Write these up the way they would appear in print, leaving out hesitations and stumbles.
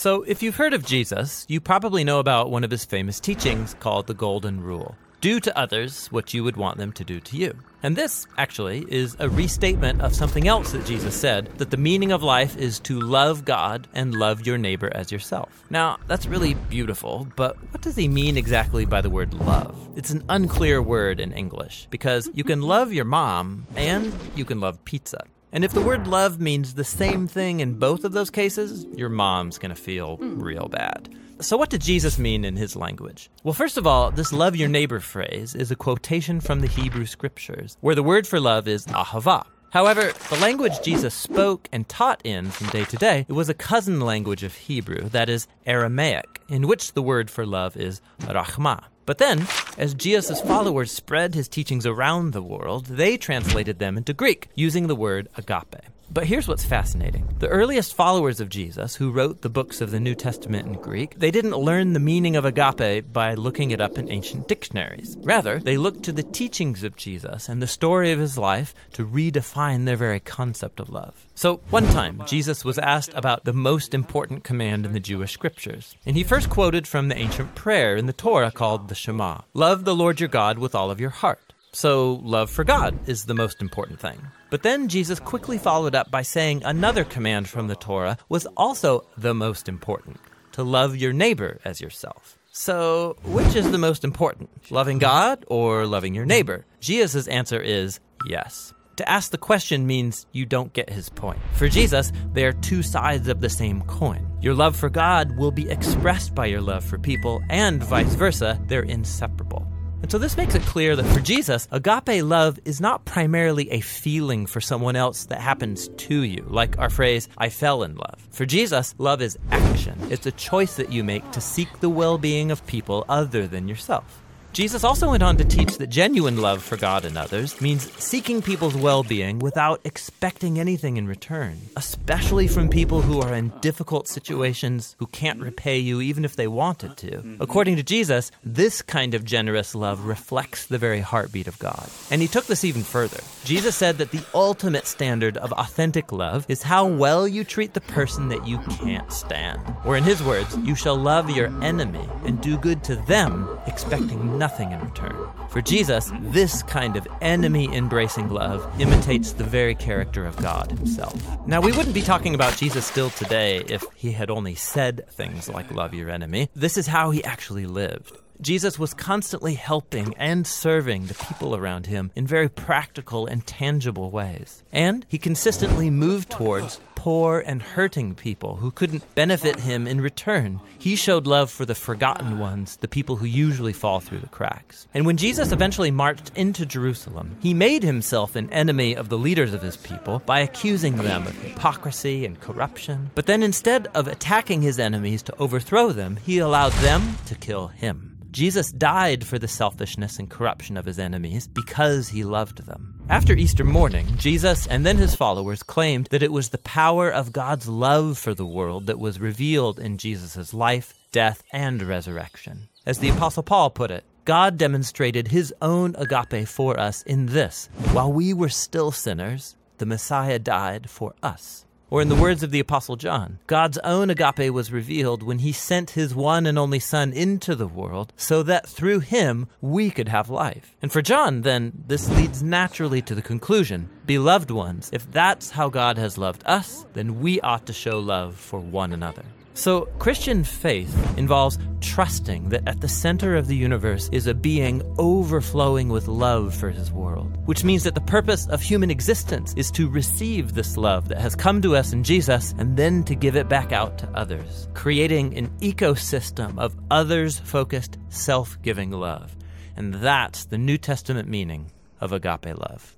So if you've heard of Jesus, you probably know about one of his famous teachings called the Golden Rule. Do to others what you would want them to do to you. And this, actually, is a restatement of something else that Jesus said, that the meaning of life is to love God and love your neighbor as yourself. Now, that's really beautiful, but what does he mean exactly by the word love? It's an unclear word in English, because you can love your mom and you can love pizza. And if the word love means the same thing in both of those cases, your mom's gonna feel real bad. So what did Jesus mean in his language? Well, first of all, this love your neighbor phrase is a quotation from the Hebrew scriptures, where the word for love is Ahava. However, the language Jesus spoke and taught in from day to day, it was a cousin language of Hebrew, that is Aramaic, in which the word for love is Rahmah. But then, as Jesus' followers spread his teachings around the world, they translated them into Greek, using the word agape. But here's what's fascinating. The earliest followers of Jesus, who wrote the books of the New Testament in Greek, they didn't learn the meaning of agape by looking it up in ancient dictionaries. Rather, they looked to the teachings of Jesus and the story of his life to redefine their very concept of love. So one time, Jesus was asked about the most important command in the Jewish scriptures, and he first quoted from the ancient prayer in the Torah called the Shema. Love the Lord your God with all of your heart. So love for God is the most important thing. But then Jesus quickly followed up by saying another command from the Torah was also the most important, to love your neighbor as yourself. So which is the most important, loving God or loving your neighbor? Jesus' answer is yes. To ask the question means you don't get his point. For Jesus, they are two sides of the same coin. Your love for God will be expressed by your love for people, and vice versa, they're inseparable. And so this makes it clear that for Jesus, agape love is not primarily a feeling for someone else that happens to you, like our phrase, I fell in love. For Jesus, love is action. It's a choice that you make to seek the well-being of people other than yourself. Jesus also went on to teach that genuine love for God and others means seeking people's well-being without expecting anything in return, especially from people who are in difficult situations, who can't repay you even if they wanted to. According to Jesus, this kind of generous love reflects the very heartbeat of God. And he took this even further. Jesus said that the ultimate standard of authentic love is how well you treat the person that you can't stand. Or in his words, you shall love your enemy and do good to them, expecting nothing in return. For Jesus, this kind of enemy-embracing love imitates the very character of God himself. Now, we wouldn't be talking about Jesus still today if he had only said things like love your enemy. This is how he actually lived. Jesus was constantly helping and serving the people around him in very practical and tangible ways. And he consistently moved towards poor and hurting people who couldn't benefit him in return. He showed love for the forgotten ones, the people who usually fall through the cracks. And when Jesus eventually marched into Jerusalem, he made himself an enemy of the leaders of his people by accusing them of hypocrisy and corruption. But then instead of attacking his enemies to overthrow them, he allowed them to kill him. Jesus died for the selfishness and corruption of his enemies because he loved them. After Easter morning, Jesus and then his followers claimed that it was the power of God's love for the world that was revealed in Jesus' life, death, and resurrection. As the Apostle Paul put it, God demonstrated his own agape for us in this: while we were still sinners, the Messiah died for us. Or in the words of the Apostle John, God's own agape was revealed when he sent his one and only Son into the world so that through him we could have life. And for John, then, this leads naturally to the conclusion, beloved ones, if that's how God has loved us, then we ought to show love for one another. So Christian faith involves trusting that at the center of the universe is a being overflowing with love for his world, which means that the purpose of human existence is to receive this love that has come to us in Jesus and then to give it back out to others, creating an ecosystem of others-focused, self-giving love. And that's the New Testament meaning of agape love.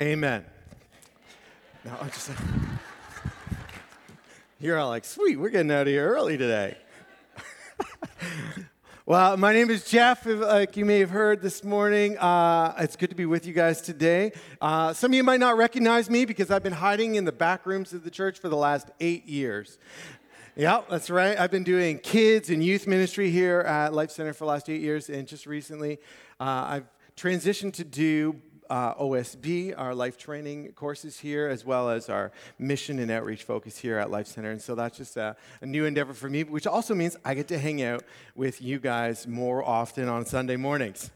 Amen. No, I'm just like, you're all like, sweet, we're getting out of here early today. Well, my name is Jeff, like you may have heard this morning. It's good to be with you guys today. Some of you might not recognize me because I've been hiding in the back rooms of the church for the last 8 years. Yeah, that's right. I've been doing kids and youth ministry here at Life Center for the last 8 years, and just recently I've transitioned to do OSB, our life training courses here, as well as our mission and outreach focus here at Life Center. And so that's just a new endeavor for me, which also means I get to hang out with you guys more often on Sunday mornings,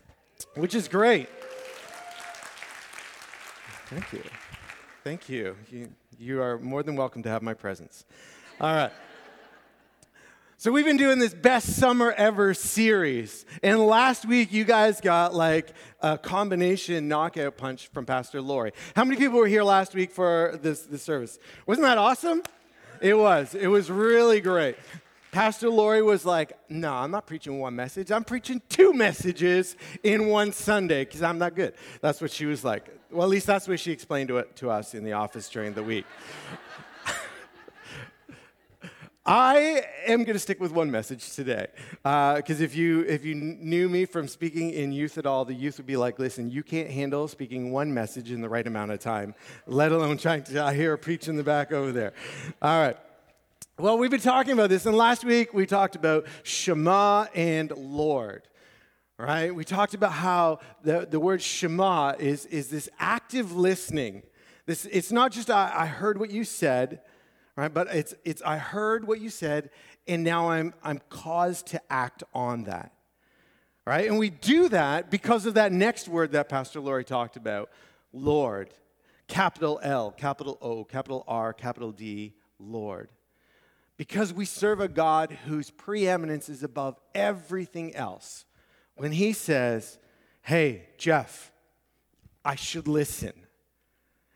which is great. Thank you. Thank you. You are more than welcome to have my presence. All right. So we've been doing this Best Summer Ever series, and last week you guys got like a combination knockout punch from Pastor Lori. How many people were here last week for this service? Wasn't that awesome? It was. It was really great. Pastor Lori was like, no, I'm not preaching one message. I'm preaching two messages in one Sunday because I'm not good. That's what she was like. Well, at least that's what she explained to us in the office during the week. I am going to stick with one message today, because if you knew me from speaking in youth at all, the youth would be like, listen, you can't handle speaking one message in the right amount of time, let alone trying to hear a preach in the back over there. All right. Well, we've been talking about this, and last week we talked about Shema and Lord. Right? We talked about how the word Shema is this active listening. It's not just I heard what you said. Right, but it's I heard what you said, and now I'm caused to act on that, right? And we do that because of that next word that Pastor Lori talked about, Lord, capital L, capital O, capital R, capital D, Lord, because we serve a God whose preeminence is above everything else. When He says, "Hey, Jeff, I should listen."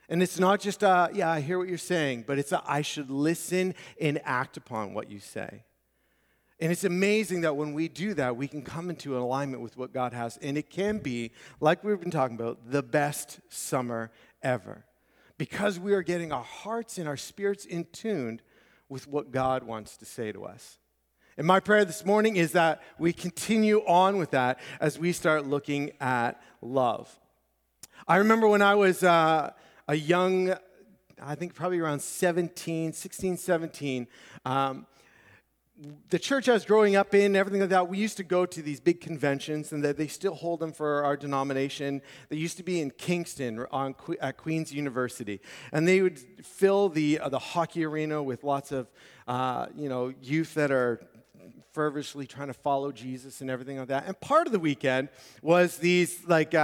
And it's not just, yeah, I hear what you're saying, but it's, I should listen and act upon what you say. And it's amazing that when we do that, we can come into an alignment with what God has. And it can be, like we've been talking about, the best summer ever. Because we are getting our hearts and our spirits in tune with what God wants to say to us. And my prayer this morning is that we continue on with that as we start looking at love. I remember when I was... a young, I think probably around 17, the church I was growing up in, everything like that, we used to go to these big conventions, and they still hold them for our denomination. They used to be in Kingston at Queen's University, and they would fill the hockey arena with lots of youth that are fervently trying to follow Jesus and everything like that. And part of the weekend was these like...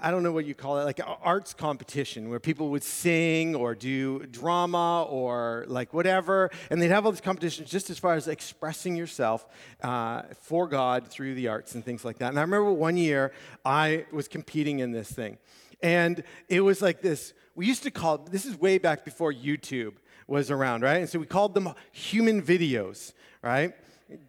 I don't know what you call it, like arts competition where people would sing or do drama or like whatever. And they'd have all these competitions just as far as expressing yourself for God through the arts and things like that. And I remember one year I was competing in this thing. And it was like this, we used to call, this is way back before YouTube was around, right? And so we called them human videos, right?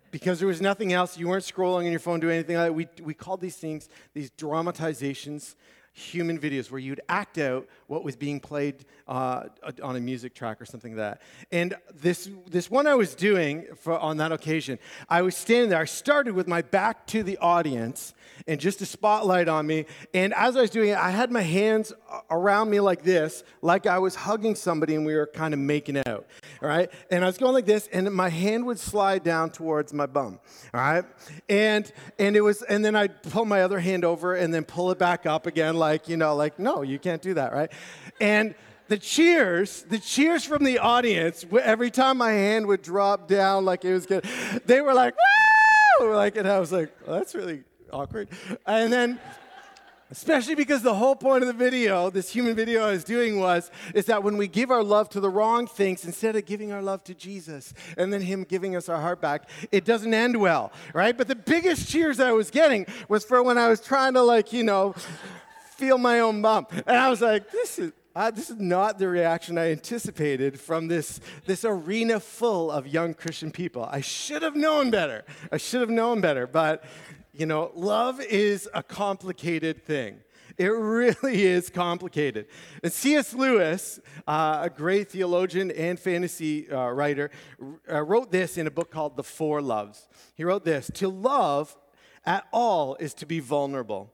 Because there was nothing else, you weren't scrolling on your phone, doing anything like that. We called these things, these dramatizations, human videos, where you'd act out what was being played on a music track or something like that. And this one I was doing on that occasion, I was standing there. I started with my back to the audience and just a spotlight on me. And as I was doing it, I had my hands around me like this, like I was hugging somebody and we were kind of making out. All right. And I was going like this, and my hand would slide down towards my bum. All right. And then I'd pull my other hand over and then pull it back up again, like no, you can't do that, right? And the cheers from the audience, every time my hand would drop down like it was good, they were like, woo! Like, and I was like, well, that's really awkward. And then, especially because the whole point of the video, this human video I was doing is that when we give our love to the wrong things, instead of giving our love to Jesus and then Him giving us our heart back, it doesn't end well, right? But the biggest cheers I was getting was for when I was trying to feel my own bump. And I was like, this is not the reaction I anticipated from this arena full of young Christian people. I should have known better. But, love is a complicated thing. It really is complicated. And C.S. Lewis, a great theologian and fantasy writer, wrote this in a book called The Four Loves. He wrote this: to love at all is to be vulnerable.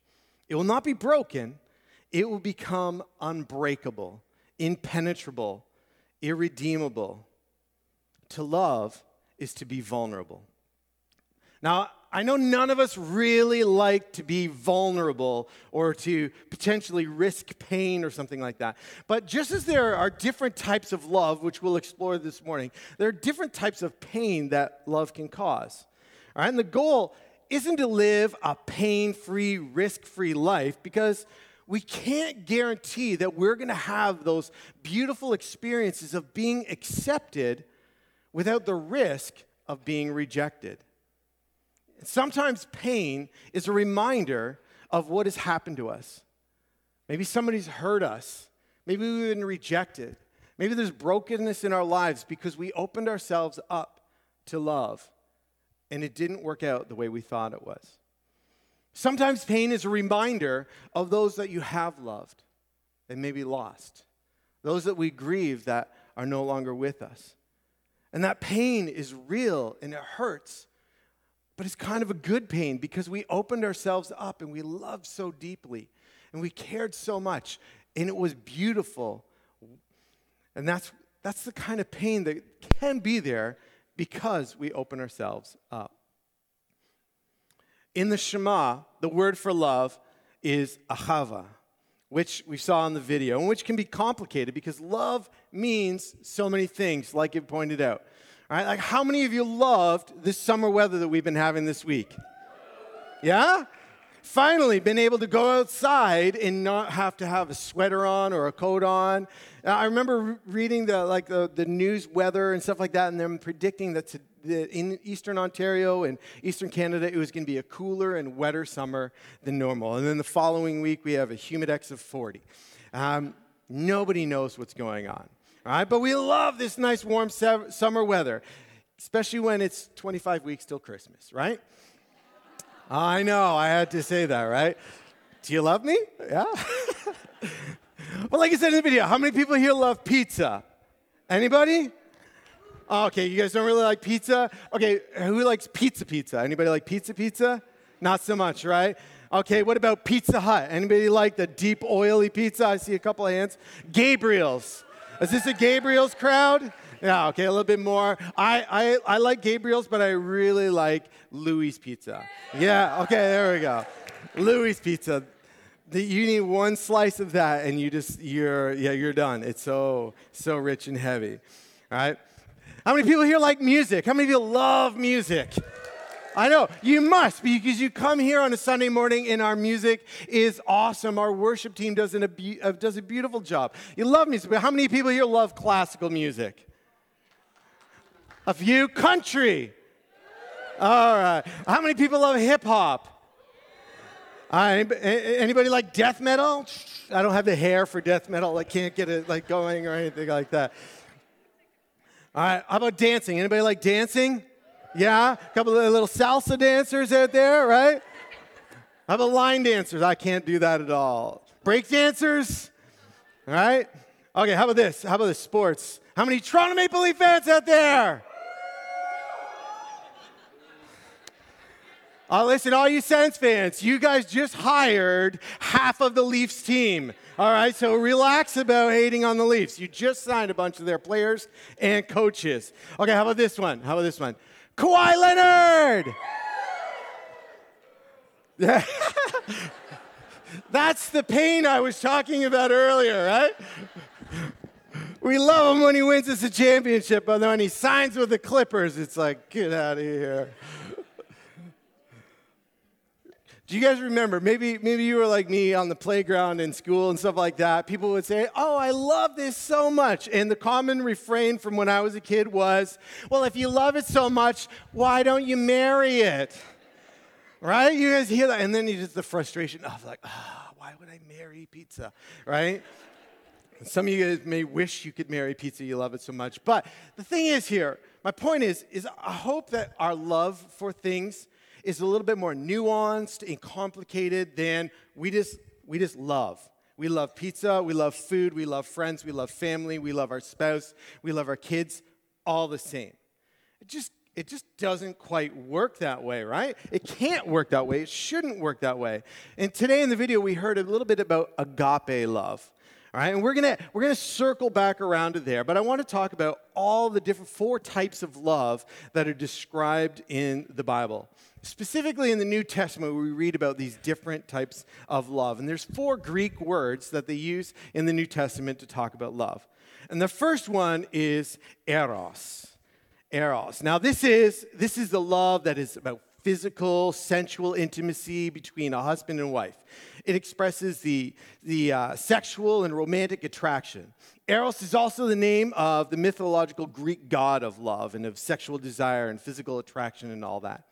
It will not be broken. It will become unbreakable, impenetrable, irredeemable. To love is to be vulnerable. Now, I know none of us really like to be vulnerable or to potentially risk pain or something like that. But just as there are different types of love, which we'll explore this morning, there are different types of pain that love can cause. All right? And the goal isn't to live a pain-free, risk-free life, because we can't guarantee that we're going to have those beautiful experiences of being accepted without the risk of being rejected. Sometimes pain is a reminder of what has happened to us. Maybe somebody's hurt us. Maybe we've been rejected. Maybe there's brokenness in our lives because we opened ourselves up to love, and it didn't work out the way we thought it was. Sometimes pain is a reminder of those that you have loved and maybe lost, those that we grieve that are no longer with us. And that pain is real and it hurts. But it's kind of a good pain because we opened ourselves up and we loved so deeply and we cared so much and it was beautiful. And that's the kind of pain that can be there because we open ourselves up. In the Shema, the word for love is Ahava, which we saw in the video, and which can be complicated because love means so many things, like it pointed out. All right, like how many of you loved this summer weather that we've been having this week? Yeah? Finally been able to go outside and not have to have a sweater on or a coat on. Now, I remember reading the news weather and stuff like that, and them predicting that in Eastern Ontario and Eastern Canada, it was going to be a cooler and wetter summer than normal. And then the following week, we have a humidex of 40. Nobody knows what's going on. All right, but we love this nice warm summer weather, especially when it's 25 weeks till Christmas, right? I know, I had to say that, right? Do you love me? Yeah? Well, like I said in the video, how many people here love pizza? Anybody? Okay, you guys don't really like pizza? Okay, who likes pizza? Anybody like pizza? Not so much, right? Okay, what about Pizza Hut? Anybody like the deep, oily pizza? I see a couple of hands. Gabriel's. Is this a Gabriel's crowd? Yeah, okay, a little bit more. I like Gabriel's, but I really like Louis Pizza. Yeah, okay, there we go. Louis Pizza. You need one slice of that, and you're done. It's so rich and heavy. All right. How many people here like music? How many of you love music? I know, you must, because you come here on a Sunday morning and our music is awesome. Our worship team does a beautiful job. You love music, but how many people here love classical music? A few. Country. All right. How many people love hip-hop? Anybody like death metal? I don't have the hair for death metal. I can't get it going or anything like that. All right. How about dancing? Anybody like dancing? Yeah, a couple of little salsa dancers out there, right? How about line dancers? I can't do that at all. Break dancers? All right. Okay, how about this? How about the sports? How many Toronto Maple Leaf fans out there? Oh, listen, all you Sens fans, you guys just hired half of the Leafs team. All right, so relax about hating on the Leafs. You just signed a bunch of their players and coaches. Okay, how about this one? Kawhi Leonard! Yeah. That's the pain I was talking about earlier, right? We love him when he wins us a championship, but when he signs with the Clippers, it's like, get out of here. Do you guys remember, maybe you were like me on the playground in school and stuff like that. People would say, oh, I love this so much. And the common refrain from when I was a kid was, well, if you love it so much, why don't you marry it? Right? You guys hear that? And then it's the frustration of why would I marry pizza? Right? Some of you guys may wish you could marry pizza. You love it so much. But the thing is here, my point is I hope that our love for things is a little bit more nuanced and complicated than we just love. We love pizza, we love food, we love friends, we love family, we love our spouse, we love our kids, all the same. It just doesn't quite work that way, right? It can't work that way. It shouldn't work that way. And today in the video, we heard a little bit about agape love, all right? And we're gonna circle back around to there, but I want to talk about all the different four types of love that are described in the Bible. Specifically in the New Testament, we read about these different types of love. And there's four Greek words that they use in the New Testament to talk about love. And the first one is eros. Eros. Now, this is the love that is about physical, sensual intimacy between a husband and wife. It expresses the sexual and romantic attraction. Eros is also the name of the mythological Greek god of love and of sexual desire and physical attraction and all that.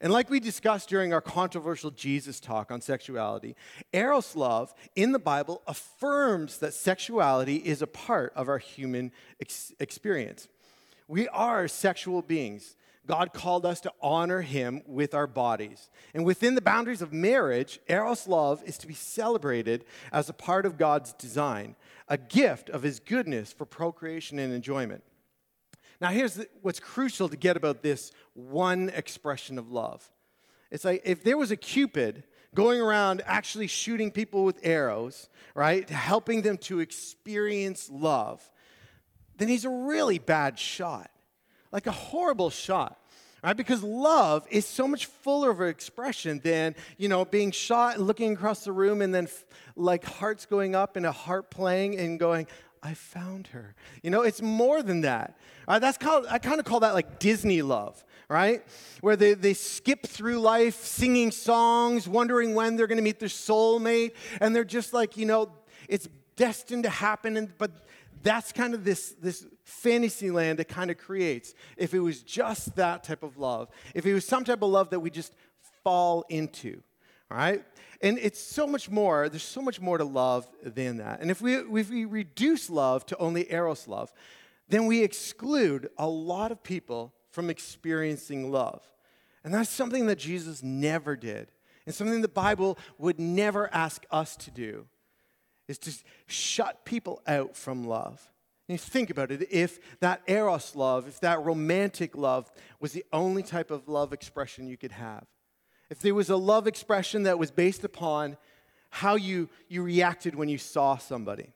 And like we discussed during our controversial Jesus talk on sexuality, eros love in the Bible affirms that sexuality is a part of our human experience. We are sexual beings. God called us to honor him with our bodies. And within the boundaries of marriage, eros love is to be celebrated as a part of God's design, a gift of his goodness for procreation and enjoyment. Now, here's what's crucial to get about this one expression of love. It's like if there was a Cupid going around actually shooting people with arrows, right, helping them to experience love, then he's a really bad shot, like a horrible shot, right? Because love is so much fuller of expression than, being shot and looking across the room and then like hearts going up and a heart playing and going, I found her. It's more than that. All right, I kind of call that like Disney love, right? Where they skip through life singing songs, wondering when they're going to meet their soulmate, and they're just like, it's destined to happen. But that's kind of this fantasy land it kind of creates. If it was just that type of love, if it was some type of love that we just fall into, all right? And it's so much more, there's so much more to love than that. And if we reduce love to only eros love, then we exclude a lot of people from experiencing love. And that's something that Jesus never did, and something the Bible would never ask us to do, is to shut people out from love. And you think about it, if that eros love, if that romantic love was the only type of love expression you could have, if there was a love expression that was based upon how you reacted when you saw somebody,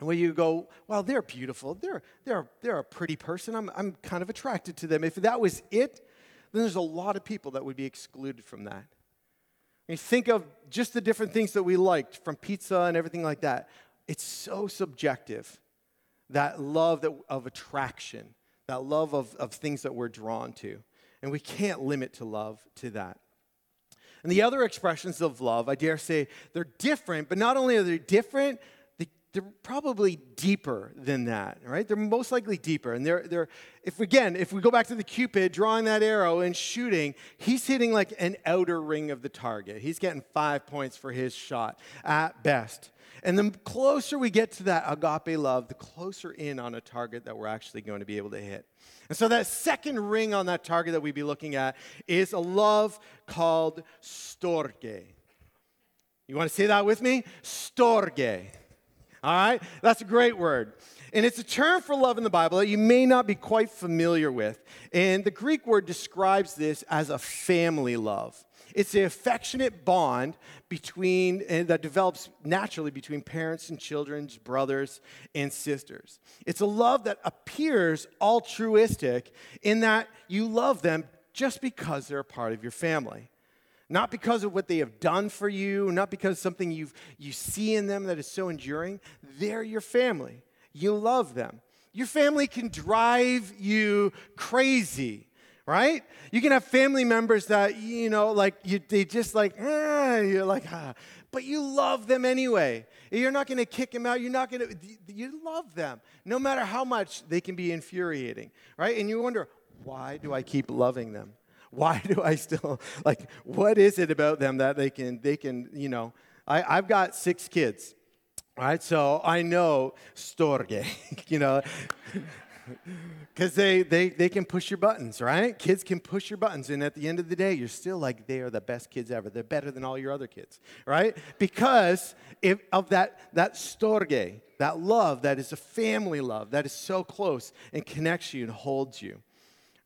and when you go, well, they're beautiful, they're a pretty person, I'm kind of attracted to them. If that was it, then there's a lot of people that would be excluded from that. When you think of just the different things that we liked, from pizza and everything like that, it's so subjective, that love of attraction, that love of things that we're drawn to. And we can't limit to love to that. And the other expressions of love, I dare say, they're different, but not only are they different, they're probably deeper than that, right? They're most likely deeper. And if we go back to the Cupid drawing that arrow and shooting, he's hitting like an outer ring of the target. He's getting 5 points for his shot at best. And the closer we get to that agape love, the closer in on a target that we're actually going to be able to hit. And so that second ring on that target that we'd be looking at is a love called storge. You want to say that with me? Storge. All right? That's a great word. And it's a term for love in the Bible that you may not be quite familiar with. And the Greek word describes this as a family love. It's the affectionate bond that develops naturally between parents and children, brothers and sisters. It's a love that appears altruistic in that you love them just because they're a part of your family. Not because of what they have done for you, not because something you see in them that is so enduring. They're your family. You love them. Your family can drive you crazy, right? You can have family members that, they just like, you're like, ah. But you love them anyway. You're not going to kick them out. You love them, no matter how much they can be infuriating, right? And you wonder, why do I keep loving them? Why do I still, what is it about them that they can? I've got 6 kids, all right? So I know storge, Because they can push your buttons, right? Kids can push your buttons. And at the end of the day, you're still like, they are the best kids ever. They're better than all your other kids, right? Because of that storge, that love that is a family love that is so close and connects you and holds you,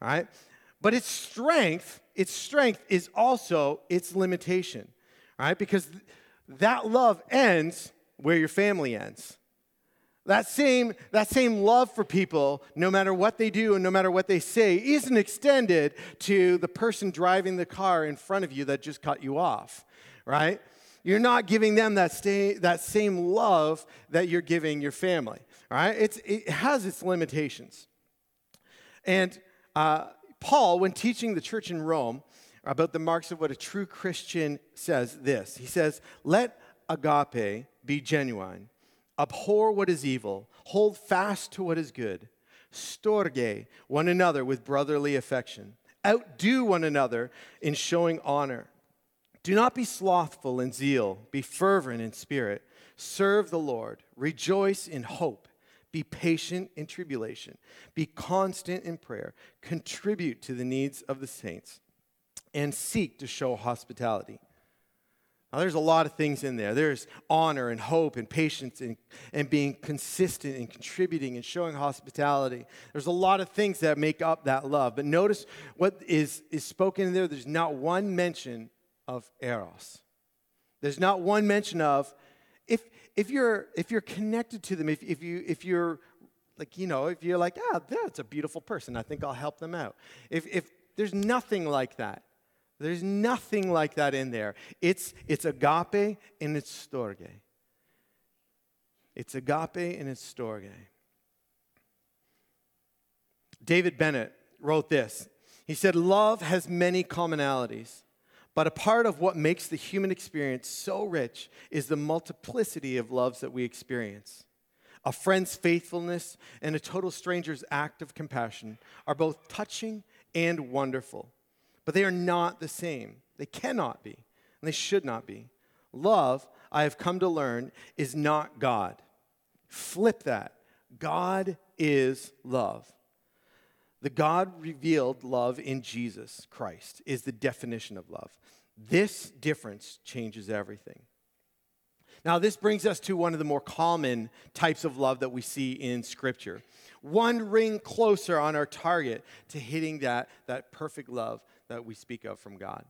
all right? But its strength is also its limitation, all right? Because that love ends where your family ends. That same love for people, no matter what they do and no matter what they say, isn't extended to the person driving the car in front of you that just cut you off, right? You're not giving them that same love that you're giving your family, right? It has its limitations. And Paul, when teaching the church in Rome about the marks of what a true Christian, says this. He says, "Let agape be genuine. Abhor what is evil, hold fast to what is good, storge one another with brotherly affection, outdo one another in showing honor. Do not be slothful in zeal, be fervent in spirit, serve the Lord, rejoice in hope, be patient in tribulation, be constant in prayer, contribute to the needs of the saints, and seek to show hospitality." Now, there's a lot of things in there. There's honor and hope and patience and being consistent and contributing and showing hospitality. There's a lot of things that make up that love. But notice what is spoken in there. There's not one mention of eros. There's not one mention of if you're connected to them, if you're like, that's a beautiful person, I think I'll help them out. If there's nothing like that. There's nothing like that in there. It's agape and it's storge. It's agape and it's storge. David Bennett wrote this. He said, "Love has many commonalities, but a part of what makes the human experience so rich is the multiplicity of loves that we experience. A friend's faithfulness and a total stranger's act of compassion are both touching and wonderful. But they are not the same. They cannot be, and they should not be. Love, I have come to learn, is not God. Flip that. God is love. The God-revealed love in Jesus Christ is the definition of love. This difference changes everything." Now, this brings us to one of the more common types of love that we see in Scripture. One ring closer on our target to hitting that perfect love that we speak of from God.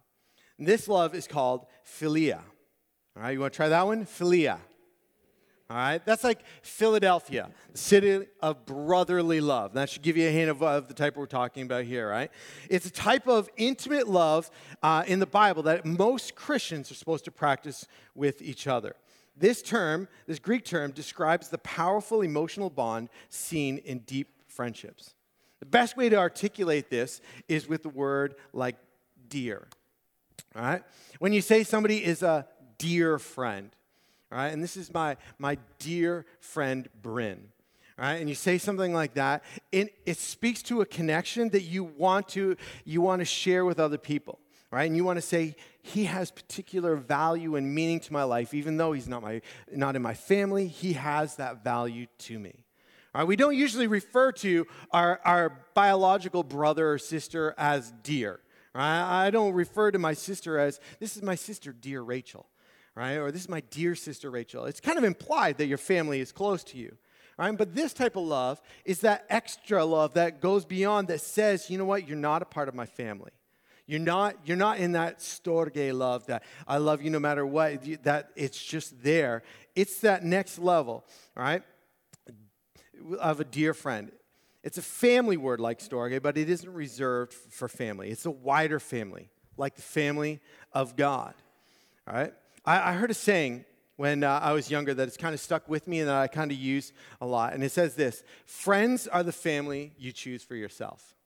And this love is called philia. All right, you want to try that one? Philia. All right, that's like Philadelphia, the city of brotherly love. That should give you a hint of the type we're talking about here, right? It's a type of intimate love in the Bible that most Christians are supposed to practice with each other. This Greek term, describes the powerful emotional bond seen in deep friendships. The best way to articulate this is with the word like dear, all right? When you say somebody is a dear friend, all right, and this is my dear friend Bryn, all right, and you say something like that, it speaks to a connection that you want to share with other people. Right? And you want to say, he has particular value and meaning to my life, even though he's not in my family, he has that value to me. All right? We don't usually refer to our biological brother or sister as dear. Right? I don't refer to my sister as, this is my sister, dear Rachel, right? Or this is my dear sister, Rachel. It's kind of implied that your family is close to you. Right? But this type of love is that extra love that goes beyond, that says, you know what, you're not a part of my family. You're not in that storge love that I love you no matter what, that it's just there. It's that next level, all right, of a dear friend. It's a family word like storge, but it isn't reserved for family. It's a wider family, like the family of God, all right? I heard a saying when I was younger that it's kind of stuck with me and that I kind of use a lot, and it says this: friends are the family you choose for yourself.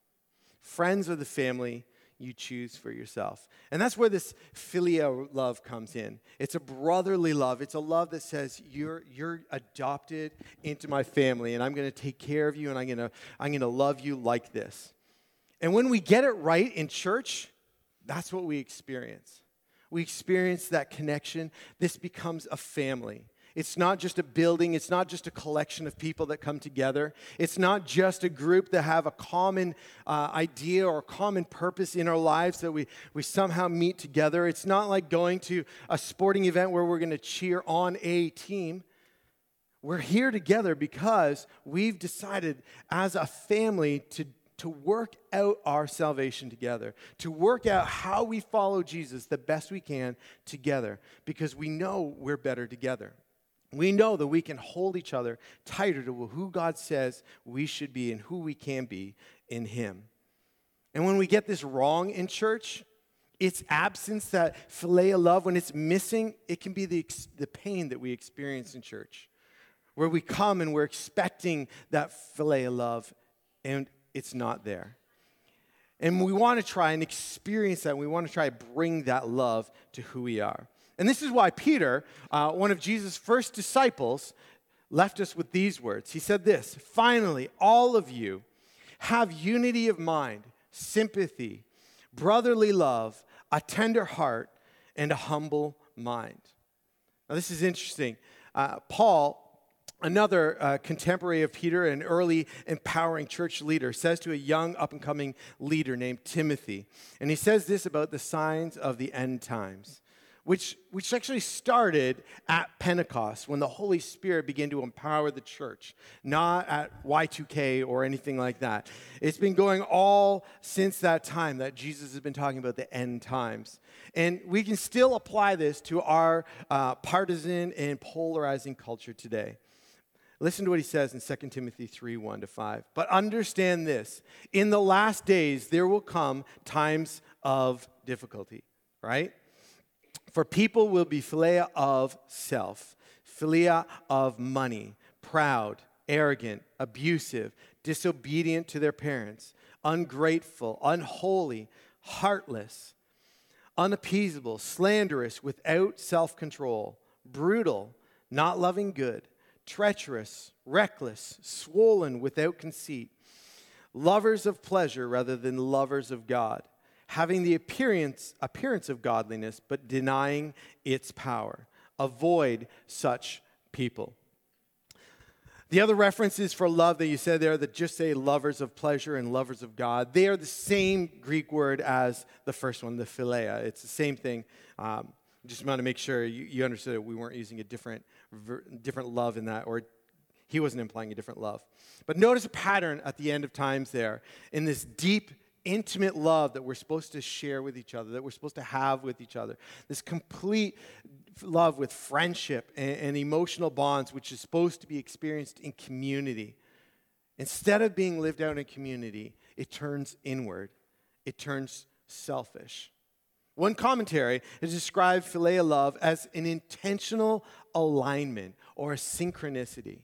Friends are the family you choose for yourself. And that's where this philia love comes in. It's a brotherly love. It's a love that says you're adopted into my family, and I'm going to take care of you, and I'm going to love you like this. And when we get it right in church, that's what we experience. We experience that connection. This becomes a family. It's not just a building. It's not just a collection of people that come together. It's not just a group that have a common idea or a common purpose in our lives that we somehow meet together. It's not like going to a sporting event where we're going to cheer on a team. We're here together because we've decided as a family to work out our salvation together, to work out how we follow Jesus the best we can together, because we know we're better together. We know that we can hold each other tighter to who God says we should be and who we can be in Him. And when we get this wrong in church, its absence, that philia love, when it's missing, it can be the pain that we experience in church, where we come and we're expecting that philia love, and it's not there. And we want to try and experience that. We want to try to bring that love to who we are. And this is why Peter, one of Jesus' first disciples, left us with these words. He said this, "Finally, all of you have unity of mind, sympathy, brotherly love, a tender heart, and a humble mind." Now, this is interesting. Paul, another contemporary of Peter, an early empowering church leader, says to a young up-and-coming leader named Timothy, and he says this about the signs of the end times, which actually started at Pentecost when the Holy Spirit began to empower the church, not at Y2K or anything like that. It's been going all since that time that Jesus has been talking about the end times. And we can still apply this to our partisan and polarizing culture today. Listen to what he says in 2 Timothy 3:1-5. "But understand this, in the last days there will come times of difficulty," right? "For people will be philia of self, philia of money, proud, arrogant, abusive, disobedient to their parents, ungrateful, unholy, heartless, unappeasable, slanderous, without self-control, brutal, not loving good, treacherous, reckless, swollen, without conceit, lovers of pleasure rather than lovers of God, having the appearance of godliness, but denying its power. Avoid such people." The other references for love that you said there that just say lovers of pleasure and lovers of God, they are the same Greek word as the first one, the philia. It's the same thing. Just want to make sure you understood that we weren't using a different love in that, or he wasn't implying a different love. But notice a pattern at the end of times there in this deep, intimate love that we're supposed to share with each other, that we're supposed to have with each other. This complete love with friendship and emotional bonds, which is supposed to be experienced in community. Instead of being lived out in community, it turns inward. It turns selfish. One commentary has described philia love as an intentional alignment or a synchronicity.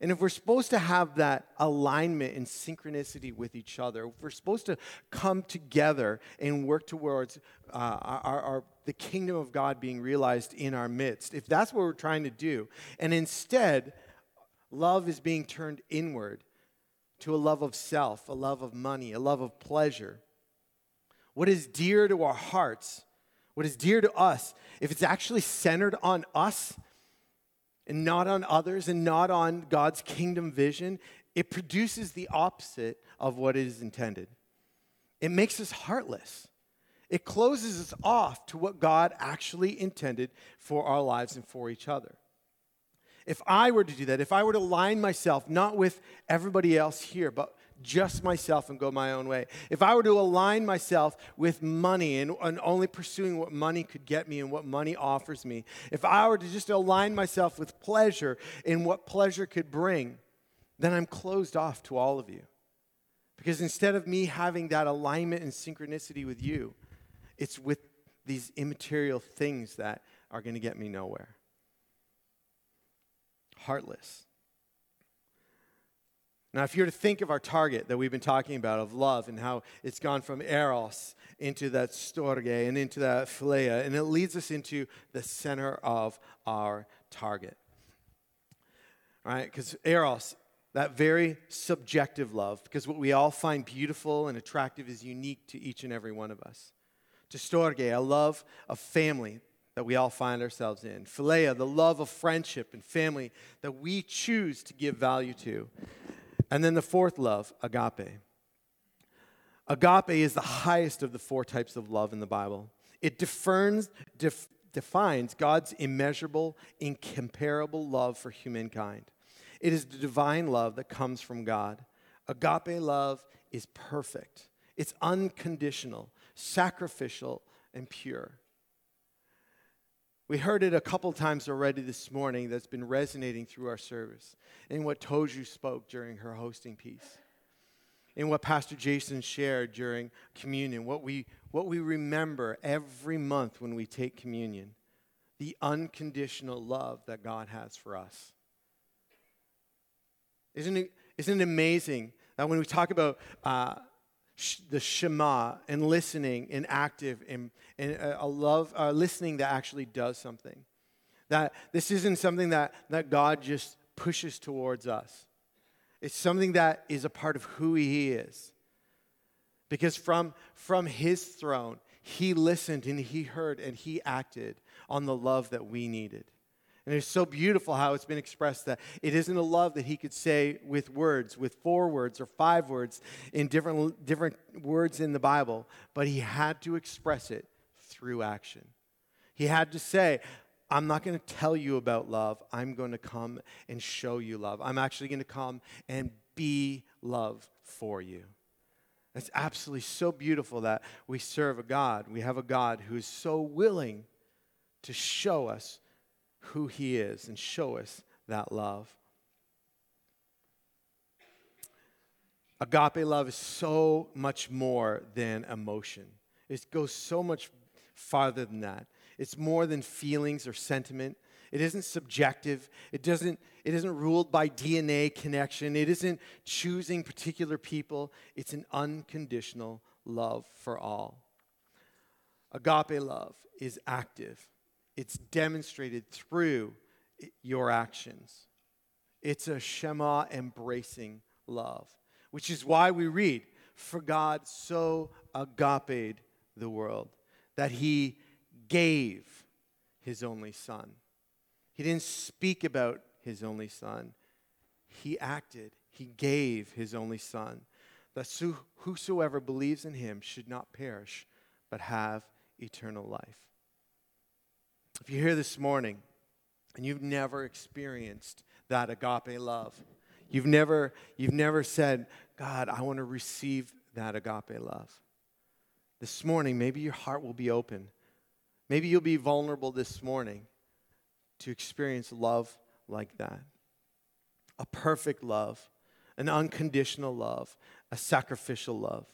And if we're supposed to have that alignment and synchronicity with each other, if we're supposed to come together and work towards the kingdom of God being realized in our midst, if that's what we're trying to do, and instead love is being turned inward to a love of self, a love of money, a love of pleasure, what is dear to our hearts, what is dear to us, if it's actually centered on us and not on others and not on God's kingdom vision, it produces the opposite of what is intended. It makes us heartless. It closes us off to what God actually intended for our lives and for each other. If I were to do that, if I were to align myself, not with everybody else here, but just myself and go my own way. If I were to align myself with money and only pursuing what money could get me and what money offers me, if I were to just align myself with pleasure and what pleasure could bring, then I'm closed off to all of you. Because instead of me having that alignment and synchronicity with you, it's with these immaterial things that are going to get me nowhere. Heartless. Now, if you're to think of our target that we've been talking about, of love, and how it's gone from eros into that storge and into that philia, and it leads us into the center of our target, all right? Because eros, that very subjective love, because what we all find beautiful and attractive is unique to each and every one of us. To storge, a love of family, that we all find ourselves in. Philia, the love of friendship and family that we choose to give value to. And then the fourth love, agape. Agape is the highest of the four types of love in the Bible. It defines God's immeasurable, incomparable love for humankind. It is the divine love that comes from God. Agape love is perfect. It's unconditional, sacrificial, and pure. We heard it a couple times already this morning that's been resonating through our service in what Toju spoke during her hosting piece, in what Pastor Jason shared during communion, what we remember every month when we take communion, the unconditional love that God has for us. Isn't it amazing that when we talk about the Shema and listening and active and a love, listening that actually does something. That this isn't something that God just pushes towards us. It's something that is a part of who he is. Because from his throne, he listened and he heard and he acted on the love that we needed. And it's so beautiful how it's been expressed that it isn't a love that he could say with words, with 4 words or 5 words in different words in the Bible, but he had to express it through action. He had to say, I'm not going to tell you about love. I'm going to come and show you love. I'm actually going to come and be love for you. It's absolutely so beautiful that we serve a God. We have a God who is so willing to show us who he is and show us that love. Agape love is so much more than emotion. It goes so much farther than that. It's more than feelings or sentiment. It isn't subjective. It isn't ruled by DNA connection. It isn't choosing particular people. It's an unconditional love for all. Agape love is active. It's demonstrated through your actions. It's a Shema embracing love, which is why we read, for God so agaped the world that he gave his only son. He didn't speak about his only son. He acted. He gave his only son, that whosoever believes in him should not perish, but have eternal life. If you're here this morning and you've never experienced that agape love, you've never said, God, I want to receive that agape love. This morning, maybe your heart will be open. Maybe you'll be vulnerable this morning to experience love like that. A perfect love, an unconditional love, a sacrificial love.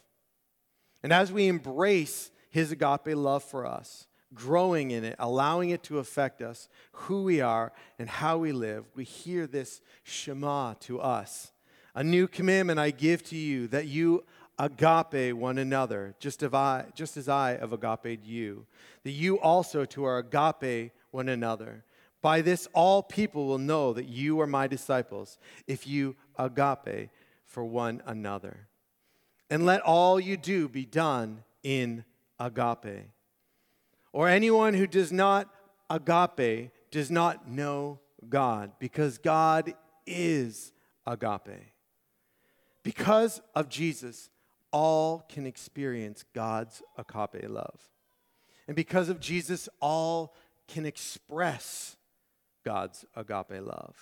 And as we embrace his agape love for us, growing in it, allowing it to affect us, who we are and how we live, we hear this Shema to us. A new commandment I give to you, that you agape one another, just as I have agaped you, that you also to our agape one another. By this all people will know that you are my disciples, if you agape for one another. And let all you do be done in agape. Or anyone who does not agape does not know God, because God is agape. Because of Jesus, all can experience God's agape love. And because of Jesus, all can express God's agape love.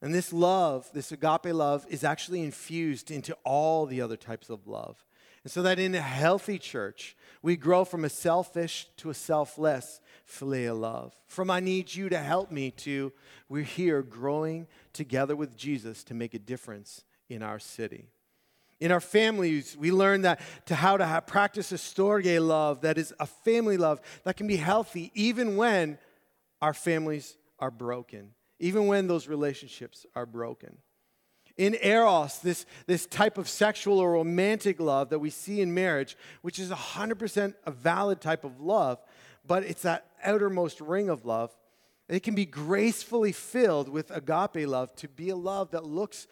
And this love, this agape love, is actually infused into all the other types of love. And so that in a healthy church, we grow from a selfish to a selfless philia love. From I need you to help me to we're here growing together with Jesus to make a difference in our city. In our families, we learn that how to practice a storge love that is a family love that can be healthy even when our families are broken, even when those relationships are broken. In eros, this type of sexual or romantic love that we see in marriage, which is 100% a valid type of love, but it's that outermost ring of love, it can be gracefully filled with agape love to be a love that looks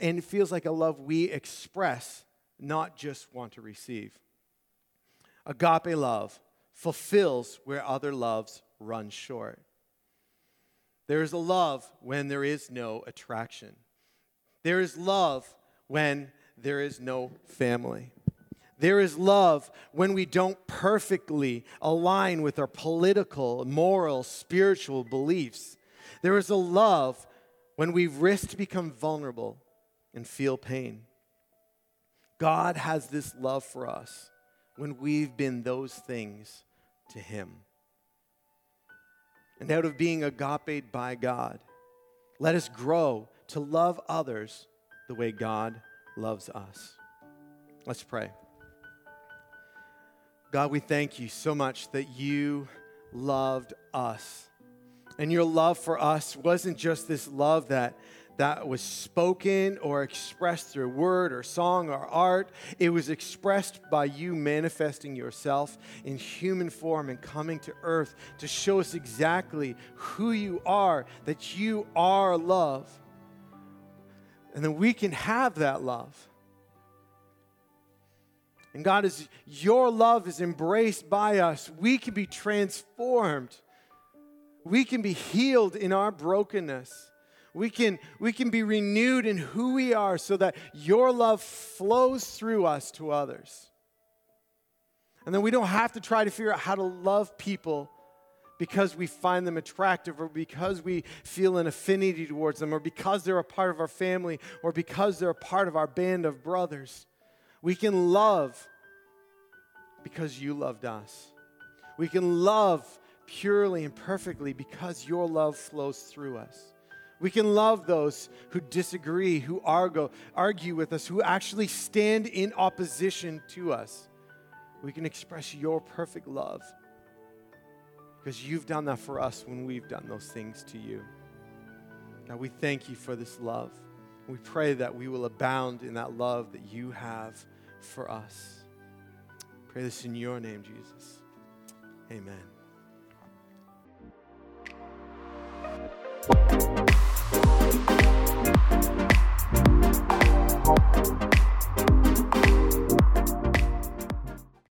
and feels like a love we express, not just want to receive. Agape love fulfills where other loves run short. There is a love when there is no attraction. There is love when there is no family. There is love when we don't perfectly align with our political, moral, spiritual beliefs. There is a love when we risk to become vulnerable and feel pain. God has this love for us when we've been those things to Him. And out of being agape by God, let us grow to love others the way God loves us. Let's pray. God, we thank you so much that you loved us. And your love for us wasn't just this love that was spoken or expressed through word or song or art. It was expressed by you manifesting yourself in human form and coming to earth to show us exactly who you are, that you are love. And that we can have that love. And God, as your love is embraced by us, we can be transformed. We can be healed in our brokenness. We can be renewed in who we are so that your love flows through us to others. And then we don't have to try to figure out how to love people because we find them attractive or because we feel an affinity towards them or because they're a part of our family or because they're a part of our band of brothers. We can love because you loved us. We can love purely and perfectly because your love flows through us. We can love those who disagree, who argue with us, who actually stand in opposition to us. We can express your perfect love because you've done that for us when we've done those things to you. Now we thank you for this love. We pray that we will abound in that love that you have for us. Pray this in your name, Jesus. Amen.